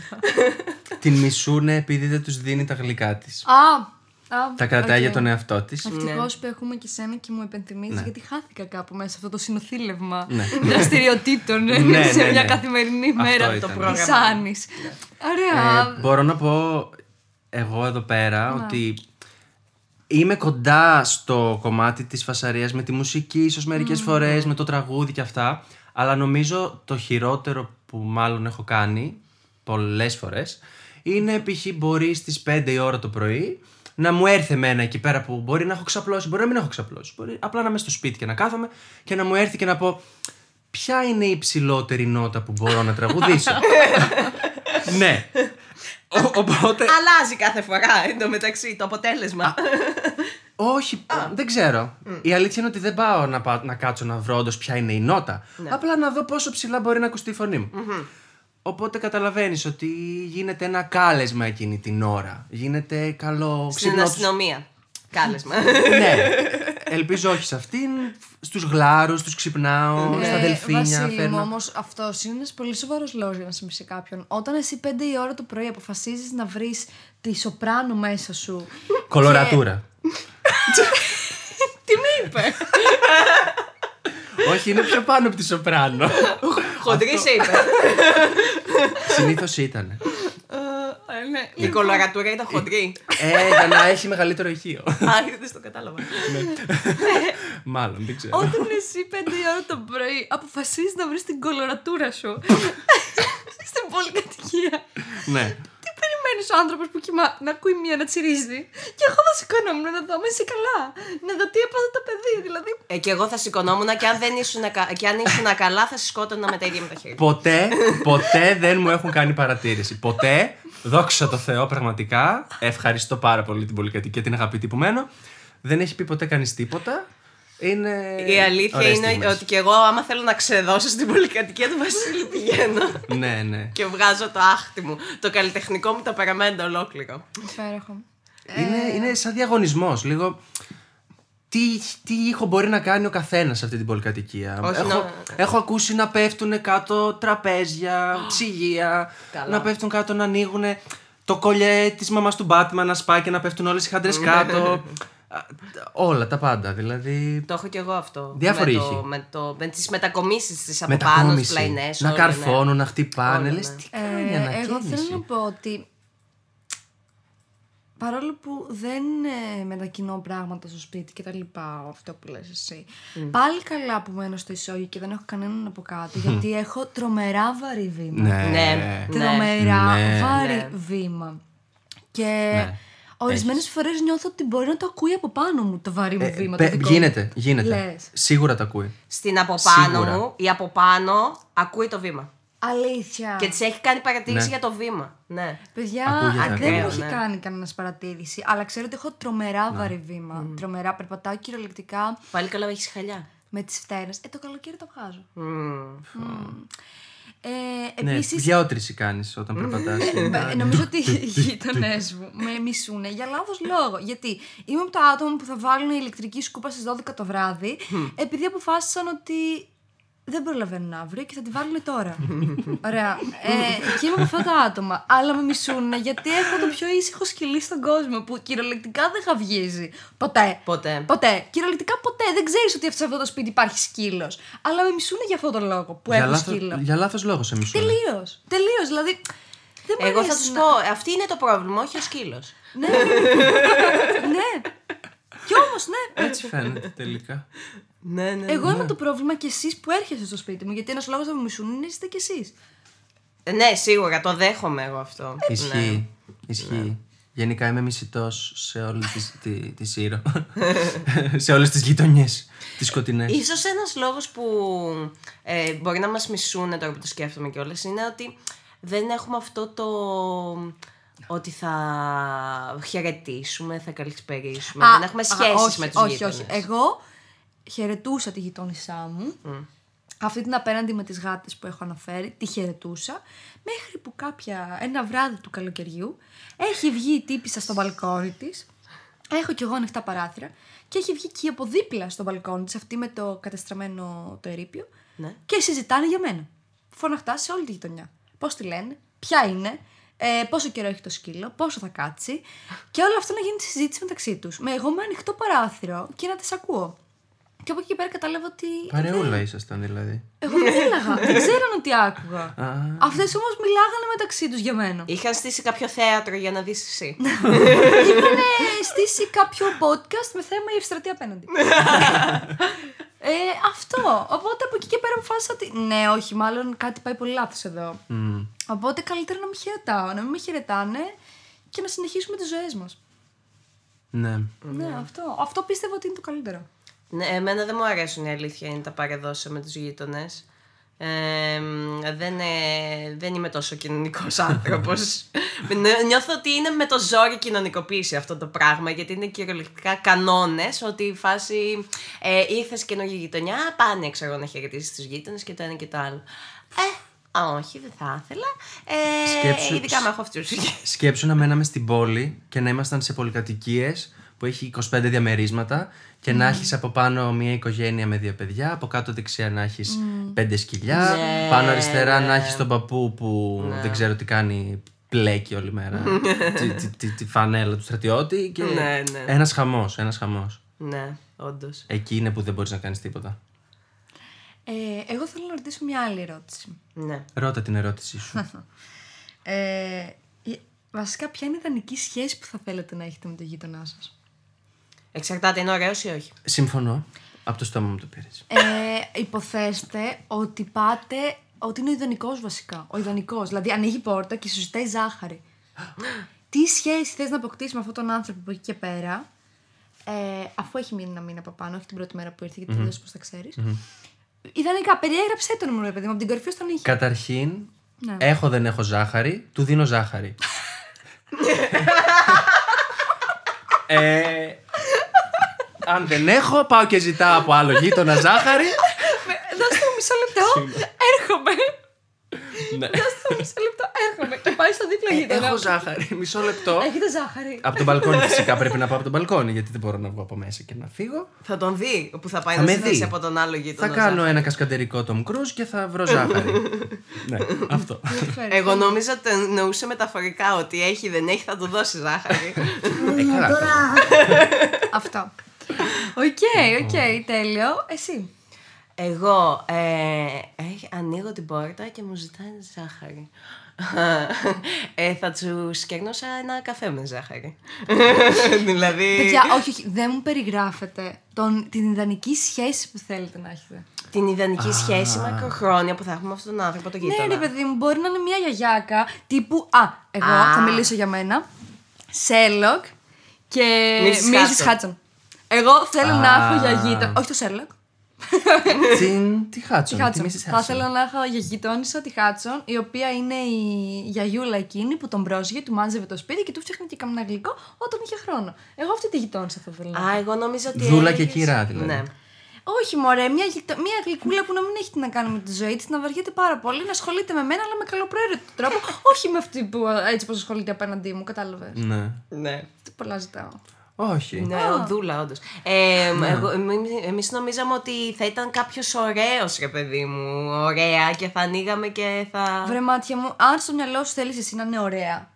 Την μισούνε επειδή δεν τους δίνει τα γλυκά της. Α! Ah, τα κρατάει okay. για τον εαυτό της. Ευτυχώς ναι. που έχουμε και σένα και μου επενθυμίζεις ναι. γιατί χάθηκα κάπου μέσα σε αυτό το συνοθήλευμα ναι. δραστηριοτήτων ναι, ναι, σε μια ναι. καθημερινή μέρα το πρόγραμμα Άννης. Ναι. Ωραία. Ε, μπορώ να πω εγώ εδώ πέρα ναι. ότι είμαι κοντά στο κομμάτι της φασαρίας με τη μουσική, ίσως μερικές mm. φορές με το τραγούδι και αυτά, αλλά νομίζω το χειρότερο που μάλλον έχω κάνει πολλές φορές είναι π.χ. μπορεί στις πέντε η ώρα το πρωί να μου έρθει εμένα εκεί πέρα που μπορεί να έχω ξαπλώσει, μπορεί να μην έχω ξαπλώσει. Μπορεί απλά να είμαι στο σπίτι και να κάθομαι και να μου έρθει και να πω ποια είναι η υψηλότερη νότα που μπορώ να τραγουδήσω. Ναι. Ο, οπότε... Αλλάζει κάθε φορά εντωμεταξύ το αποτέλεσμα. Α, όχι, δεν ξέρω. Mm. Η αλήθεια είναι ότι δεν πάω να, πάω, να κάτσω να βρω όντως ποια είναι η νότα. Ναι. Απλά να δω πόσο ψηλά μπορεί να ακουστεί η φωνή μου. Mm-hmm. Οπότε καταλαβαίνεις ότι γίνεται ένα κάλεσμα εκείνη την ώρα. Γίνεται καλό... Στην ξυπνό... αστυνομία. Κάλεσμα. Ναι. Ελπίζω όχι σε αυτήν. Στους γλάρους, τους ξυπνάω, ε, στα δελφίνια. Βασίλη φέρνω... μου, όμως αυτός είναι ένας πολύ σοβαρός λόγος για να συμπίσει κάποιον. Όταν εσύ πέντε η ώρα το πρωί αποφασίζεις να βρεις τη σοπράνο μέσα σου. Κολορατούρα. Και... Τι με είπε. Όχι, είναι πιο πάνω από τη σοπράνο. Χοντρή σε είπε. Συνήθως ήτανε. Η κολορατούρα ήταν χοντρή. Ε, για να έχει μεγαλύτερο ηχείο. Άρα δεν το κατάλαβα. Μάλλον, δεν ξέρω. Όταν εσύ πέντε η ώρα το πρωί αποφασίζεις να βρεις την κολορατούρα σου στην πολυκατοικία. Ναι. Ο άνθρωπος που κοιμά να ακούει μία να τσιρίζει και εγώ θα σηκωνόμουν να δω με είσαι καλά, να δω τι έπαθε το παιδί δηλαδή. Ε, και εγώ θα σηκωνόμουν και αν δεν ήσουν, και αν ήσουν καλά θα σηκώτωνα με τα ίδια με τα χέρια. Ποτέ, ποτέ δεν μου έχουν κάνει παρατήρηση. Ποτέ, δόξα τω Θεώ πραγματικά, ευχαριστώ πάρα πολύ την πολυκατοικία, την αγαπητή που μένω. Δεν έχει πει ποτέ κανείς τίποτα. Είναι... Η αλήθεια είναι στιγμές. Ότι και εγώ, άμα θέλω να ξεδώσω στην πολυκατοικία του Βασίλη, πηγαίνω. Ναι, ναι. Και βγάζω το άχτι μου. Το καλλιτεχνικό μου το παραμένει ολόκληρο. Υπέροχο. Είναι, ε... είναι σαν διαγωνισμός. Λίγο. Τι, τι ήχο μπορεί να κάνει ο καθένας σε αυτή την πολυκατοικία. Όχι, έχω, να... έχω ακούσει να πέφτουν κάτω τραπέζια, ψυγεία. Καλό. Να πέφτουν κάτω, να ανοίγουν το κολλιέ της μαμάς του Batman να σπάει και να πέφτουν όλες οι χάντρες κάτω. Όλα τα πάντα, δηλαδή. Το έχω κι εγώ αυτό. Διάφοροι ήχοι. Με, με, με τις μετακομίσεις τις από πάνω, τις πλαϊνές. Να καρφώνουν, ναι. να χτυπάνε. Όλα, λες, ναι. τι κάνει ε, ανακαίνιση. Εγώ θέλω να πω ότι παρόλο που δεν ε, μετακινώ πράγματα στο σπίτι και τα λοιπά, αυτό που λες εσύ, mm. πάλι καλά που μένω στο ισόγειο και δεν έχω κανέναν από κάτω, mm. γιατί έχω τρομερά βαρύ βήμα. Ναι, ναι. Τρομερά ναι. βαρύ ναι. βήμα. Και... Ναι. Ορισμένες φορές νιώθω ότι μπορεί να το ακούει από πάνω μου το βαρύ μου βήμα. Ε, γίνεται, γίνεται. Λες. Σίγουρα το ακούει. Στην από πάνω Σίγουρα. μου ή από πάνω ακούει το βήμα. Αλήθεια. Και της έχει κάνει παρατήρηση ναι. για το βήμα. Ναι. Παιδιά, Ακούγεται, δεν μου έχει ναι. κάνει κανένας παρατήρηση, αλλά ξέρω ότι έχω τρομερά ναι. βαρύ βήμα. Mm. Τρομερά, περπατάω κυριολεκτικά. Πάλι καλά, έχεις χαλιά. Με τις φτέρνες. Ε, το καλοκαίρι το βγάζω. Mm. Mm. Ε, επίσης... Ναι, διαότρηση κάνεις όταν περπατάς. ε, νομίζω ότι οι γείτονές μου με μισούνε για λάθος λόγο. Γιατί είμαι από τα άτομα που θα βάλουν ηλεκτρική σκούπα στις δώδεκα το βράδυ, επειδή αποφάσισαν ότι δεν προλαβαίνουν αύριο και θα τη βάλουν τώρα. Ωραία. Ε, και είμαι από αυτά τα άτομα. Αλλά με μισούνε γιατί έχω το πιο ήσυχο σκυλί στον κόσμο που κυριολεκτικά δεν χαυγίζει. Ποτέ. Ποτέ. Ποτέ. Κυριολεκτικά ποτέ. Δεν ξέρεις ότι σε αυτό το σπίτι υπάρχει σκύλος. Αλλά με μισούνε για αυτόν τον λόγο που για έχω λάθο, σκύλο. Για λάθος λόγο σε μισούνε. Τελείως. Τελείως. Δηλαδή. Δεν Εγώ θα τους να... πω. Αυτή είναι το πρόβλημα, όχι ο σκύλος. Ναι. ναι. Κι όμως, ναι. Έτσι φαίνεται τελικά. Ναι, ναι, Εγώ ναι. είμαι το πρόβλημα κι εσείς που έρχεστε στο σπίτι μου. Γιατί ένας λόγος να μου μισούν είναι είστε κι εσείς. Ναι, σίγουρα, το δέχομαι εγώ αυτό. Ισχύει. Ναι. Ισχύει. Ναι. Γενικά είμαι μισητός σε όλη τη, τη, τη Σύρο. Σε όλες τις γειτονιές, τις σκοτεινές. Ίσως ένας λόγος που ε, μπορεί να μας μισούνε τώρα που το σκέφτομαι κιόλας είναι ότι δεν έχουμε αυτό το... ότι θα χαιρετήσουμε, θα καλησπερίσουμε. Α, δεν έχουμε σχέσεις με τους γείτονες. Όχι, όχι. Εγώ χαιρετούσα τη γειτόνισά μου. Mm. Αυτή την απέναντι με τις γάτες που έχω αναφέρει, τη χαιρετούσα, μέχρι που κάποια, ένα βράδυ του καλοκαιριού, έχει βγει η τύπισσα στο μπαλκόνι της, έχω κι εγώ ανοιχτά παράθυρα, και έχει βγει και από δίπλα στο μπαλκόνι της, αυτή με το κατεστραμμένο το ερείπιο, ναι, και συζητάνε για μένα. Φωναχτά σε όλη τη γειτονιά. Πώς τη λένε, ποια είναι, ε, πόσο καιρό έχει το σκύλο, πόσο θα κάτσει, και όλο αυτό να γίνει συζήτηση μεταξύ τους. Με εγώ με ανοιχτό παράθυρο και να τις ακούω. Και από εκεί πέρα κατάλαβα ότι. Παρεούλα δεν... ήσασταν δηλαδή. Εγώ δεν μίλαγα. Δεν ξέραν ότι άκουγα. Αυτές όμως μιλάγανε μεταξύ τους για μένα. Είχαν στήσει κάποιο θέατρο για να δεις εσύ. Είχαν στήσει κάποιο podcast με θέμα η ευστρατεία απέναντι. ε, αυτό. Οπότε από εκεί και πέρα αποφάσισα ότι. Ναι, όχι, μάλλον κάτι πάει πολύ λάθος εδώ. Mm. Οπότε καλύτερα να μην χαιρετάω, να μην με χαιρετάνε και να συνεχίσουμε τις ζωές μας. Ναι. Ναι, ναι. Αυτό. Αυτό πίστευα ότι είναι το καλύτερο. Ναι, εμένα δεν μου αρέσουν, η αλήθεια είναι, τα παρεδόσα με τους γείτονες. Ε, δεν, ε, δεν είμαι τόσο κοινωνικός άνθρωπος. Νιώθω ότι είναι με το ζόρι κοινωνικοποίηση αυτό το πράγμα, γιατί είναι κυριολεκτικά κανόνες ότι η φάση ε, ήρθες καινούργια γειτονιά, πάνε ξέρω να χαιρετήσεις τους γείτονες και το ένα και το άλλο. Ε, όχι, δεν θα ήθελα. Ε, σκέψου, ειδικά με έχω αυτούς. Σκέψου να μέναμε στην πόλη και να ήμασταν σε πολυκατοικίες που έχει είκοσι πέντε διαμερίσματα και mm. να έχεις από πάνω μια οικογένεια με δύο παιδιά, από κάτω δεξιά να έχεις mm. πέντε σκυλιά, yeah. πάνω αριστερά να έχεις τον παππού που yeah. δεν ξέρω τι κάνει, πλέκει όλη μέρα τη, τη, τη, τη φανέλα του στρατιώτη και yeah, yeah. ένας χαμός, ένας χαμός. Ναι, yeah, όντως. Εκεί είναι που δεν μπορείς να κάνεις τίποτα. Ε, εγώ θέλω να ρωτήσω μια άλλη ερώτηση. Ναι. Ρώτα την ερώτησή σου. ε, βασικά, ποια είναι η ιδανική σχέση που θα θέλετε να έχετε με τον γείτονά σας? Εξαρτάται, είναι ωραίος ή όχι. Συμφωνώ. Από το στόμα μου το πήρες. Ε, υποθέστε ότι πάτε, ότι είναι ο ιδανικός βασικά. Ο ιδανικός. Δηλαδή, ανοίγει πόρτα και σου ζητάει ζάχαρη. Τι σχέση θες να αποκτήσεις με αυτόν τον άνθρωπο από εκεί και πέρα, ε, αφού έχει μείνει ένα μήνα από πάνω, όχι την πρώτη μέρα που ήρθε, γιατί δεν mm-hmm. πώς θα ξέρεις. Mm-hmm. Ιδανικά, περιέγραψέ τον μου, ρε παιδί μου, από την κορυφή στον ήχη. Καταρχήν, ναι. έχω δεν έχω ζάχαρη, του δίνω ζάχαρη. ε, αν δεν έχω, πάω και ζητάω από άλλο γείτονα ζάχαρη. Δώστε μου μισό λεπτό, έρχομαι. Ναι. Δώστε μου μισό λεπτό, έρχομαι. Και πάει στο δίπλα γείτονα. Έχω ζάχαρη, μισό λεπτό. Έχετε ζάχαρη. Από τον μπαλκόνι, φυσικά πρέπει να πάω από τον μπαλκόνι, γιατί δεν μπορώ να βγω από μέσα και να φύγω. Θα τον δει που θα πάει θα να ζητήσει από τον άλλο γείτονα. Θα κάνω ζάχαρη. Ένα κασκαντερικό Tom Cruise και θα βρω ζάχαρη. Ναι, αυτό. Εγώ νόμιζα ότι εννοούσε μεταφορικά ότι έχει δεν έχει, θα του δώσει ζάχαρη. Αυτό. Οκ, οκ, τέλειο. Εσύ. Εγώ ε, ανοίγω την πόρτα και μου ζητάνε ζάχαρη. ε, θα του κερνούσα ένα καφέ με ζάχαρη. Δηλαδή. Παιδιά, όχι, όχι, δεν μου περιγράφετε τον, την ιδανική σχέση που θέλετε να έχετε. Την ιδανική ah. σχέση μακροχρόνια που θα έχουμε αυτόν τον άνθρωπο, τον γείτονα. Ναι, ρε παιδί μου, μπορεί να είναι μια γιαγιάκα τύπου. Α, εγώ ah. θα μιλήσω για μένα. Σέρλοκ και Μίσης Χάντσον. Εγώ θέλω ah. να έχω για γείτονα. Όχι το Σέρλοκ. Τη Χάντσον. Θα ήθελα να έχω για γειτόνισσα τη Χάντσον, η οποία είναι η γιαγιούλα εκείνη που τον πρόσεχε, του μάζευε το σπίτι και του φτιάχνε και καμιά γλυκό όταν είχε χρόνο. Εγώ αυτή τη γειτόνισσα θα ήθελα. Α, εγώ νομίζω ότι. Δούλα και κυρά, δηλαδή. Όχι, μωρέ, μια, γειτο... μια γλυκούλα που να μην έχει τι να κάνει με τη ζωή της, να βαριέται πάρα πολύ, να ασχολείται με μένα, αλλά με καλοπροαίρετο τρόπο. Όχι με αυτή που έτσι πως ασχολείται απέναντί μου, κατάλαβες. Ναι. Ναι. Τι πολλά ζητάω. Όχι. Ναι, ο δούλα, όντως. Ε, ναι. Εμείς νομίζαμε ότι θα ήταν κάποιος ωραίος, ρε παιδί μου. Ωραία, και θα ανοίγαμε και θα. Βρε μάτια μου, αν στο μυαλό σου θέλεις εσύ να είναι ωραία,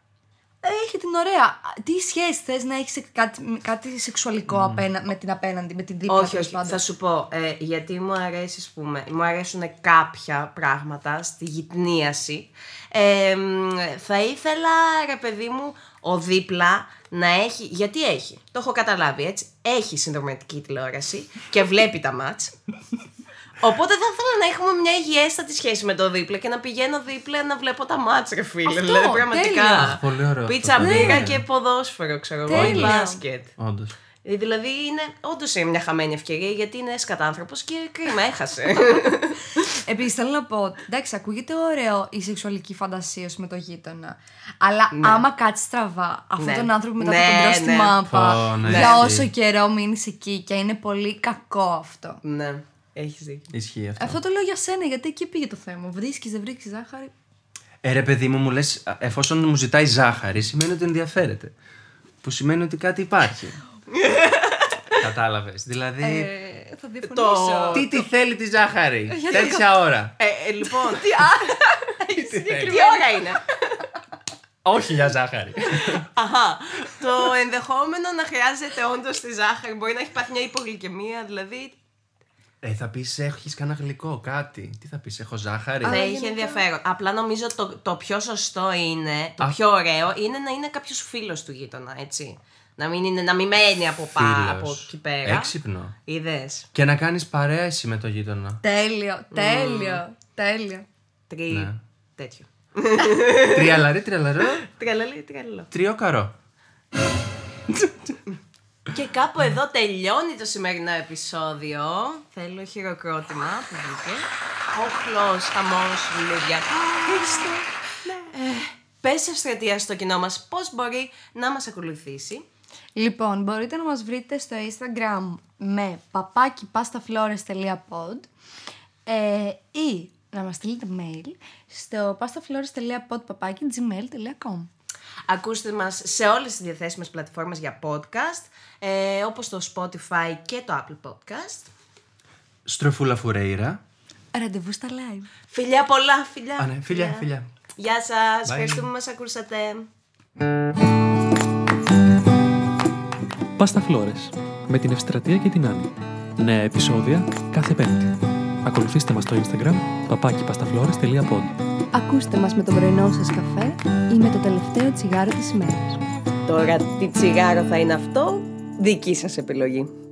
έχει την ωραία. Τι σχέση θες να έχεις κάτι, κάτι σεξουαλικό mm. απένα, με την απέναντι, με την δίπλα? Όχι, όχι. Πάντα. Θα σου πω, ε, γιατί μου αρέσει, ας πούμε, μου αρέσουν κάποια πράγματα στη γειτνίαση. Ε, θα ήθελα, ρε παιδί μου, ο δίπλα να έχει, γιατί έχει, το έχω καταλάβει έτσι, έχει συνδρομητική τηλεόραση και βλέπει τα μάτς. Οπότε θα ήθελα να έχουμε μια υγιέστατη σχέση με το δίπλα και να πηγαίνω δίπλα να βλέπω τα μάτσα, φίλε. Δηλαδή, πραγματικά. Πολύ ωραίο. Πίτσα μπύρα και ποδόσφαιρο, ξέρω εγώ. Μπάσκετ. Όντως. Δηλαδή, όντως είναι μια χαμένη ευκαιρία γιατί είναι σκατάνθρωπος και κρίμα, έχασε. Επίσης, θέλω να πω, εντάξει, ακούγεται ωραίο η σεξουαλική φαντασία σου με το γείτονα. Αλλά ναι. άμα κάτσει στραβά, αυτόν ναι. τον άνθρωπο μετά ναι, θα τον τρώσει στη ναι. μάπα oh, ναι. για όσο καιρό μείνει εκεί και είναι πολύ κακό αυτό. Ναι, έχεις δίκιο. Ισχύει αυτό. Αυτό το λέω για σένα, γιατί εκεί πήγε το θέμα. Βρίσκεις, δεν βρίσκεις ζάχαρη. Ε, ρε παιδί μου, μου λες, εφόσον μου ζητάει ζάχαρη, σημαίνει ότι ενδιαφέρεται. Που σημαίνει ότι κάτι υπάρχει. Κατάλαβες, δηλαδή. Ε, θα το... Τι τη θέλει τη ζάχαρη, τέτοια ώρα. Ε, ε, λοιπόν. Τι, τι, τι ώρα είναι. Όχι για ζάχαρη. Αχα. Το ενδεχόμενο να χρειάζεται όντως τη ζάχαρη. Μπορεί να έχει πάθει μια υπογλυκαιμία, δηλαδή. Ε, θα πεις, έχεις κανένα γλυκό, κάτι. Τι θα πεις, έχω ζάχαρη. Ναι, είχε ενδιαφέρον. Απλά νομίζω το, το πιο σωστό είναι, το Α. πιο ωραίο είναι να είναι κάποιος φίλος του γείτονα, έτσι. Να μην, είναι, να μην μένει από, πά, από εκεί πέρα. Έξυπνο. Είδες. Και να κάνεις παρέα εσύ με το γείτονα. Τέλειο, τέλειο, mm. τέλειο. Τρι... Ναι. Τέτοιο. Τριαλαρί, τριαλαρό. Τριαλαρί, τριαλαρό. Τριόκαρο. Και κάπου εδώ τελειώνει το σημερινό επεισόδιο. Θέλω χειροκρότημα που βγήκε. Όχλος, χαμός, βουλίδια. Χριστό. Πες ευστρατεία στο κοινό μας πώς μπορεί να μας ακολουθήσει. Λοιπόν, μπορείτε να μας βρείτε στο Instagram με παπάκι πασταφλόρες τελεία pod ε, ή να μας στείλετε mail στο πασταφλόρες τελεία pod παπάκι gmail τελεία com. Ακούστε μας σε όλες τις διαθέσιμες πλατφόρμες για podcast, ε, όπως το Spotify και το Apple Podcast. Στροφούλα Φουρέιρα. Ραντεβού στα live. Φιλιά πολλά, φιλιά. Α, ναι, φιλιά, φιλιά. φιλιά. Γεια σας, ευχαριστούμε που μας ακούσατε. Πάστα Φλόρες, με την Ευστρατεία και την Άννη. Νέα επεισόδια κάθε Πέμπτη. Ακολουθήστε μας στο Instagram παπάκι πασταφλόρες τελεία pod. Ακούστε μας με το πρωινό σας καφέ ή με το τελευταίο τσιγάρο της ημέρας. Τώρα τι τσιγάρο θα είναι αυτό, δική σας επιλογή.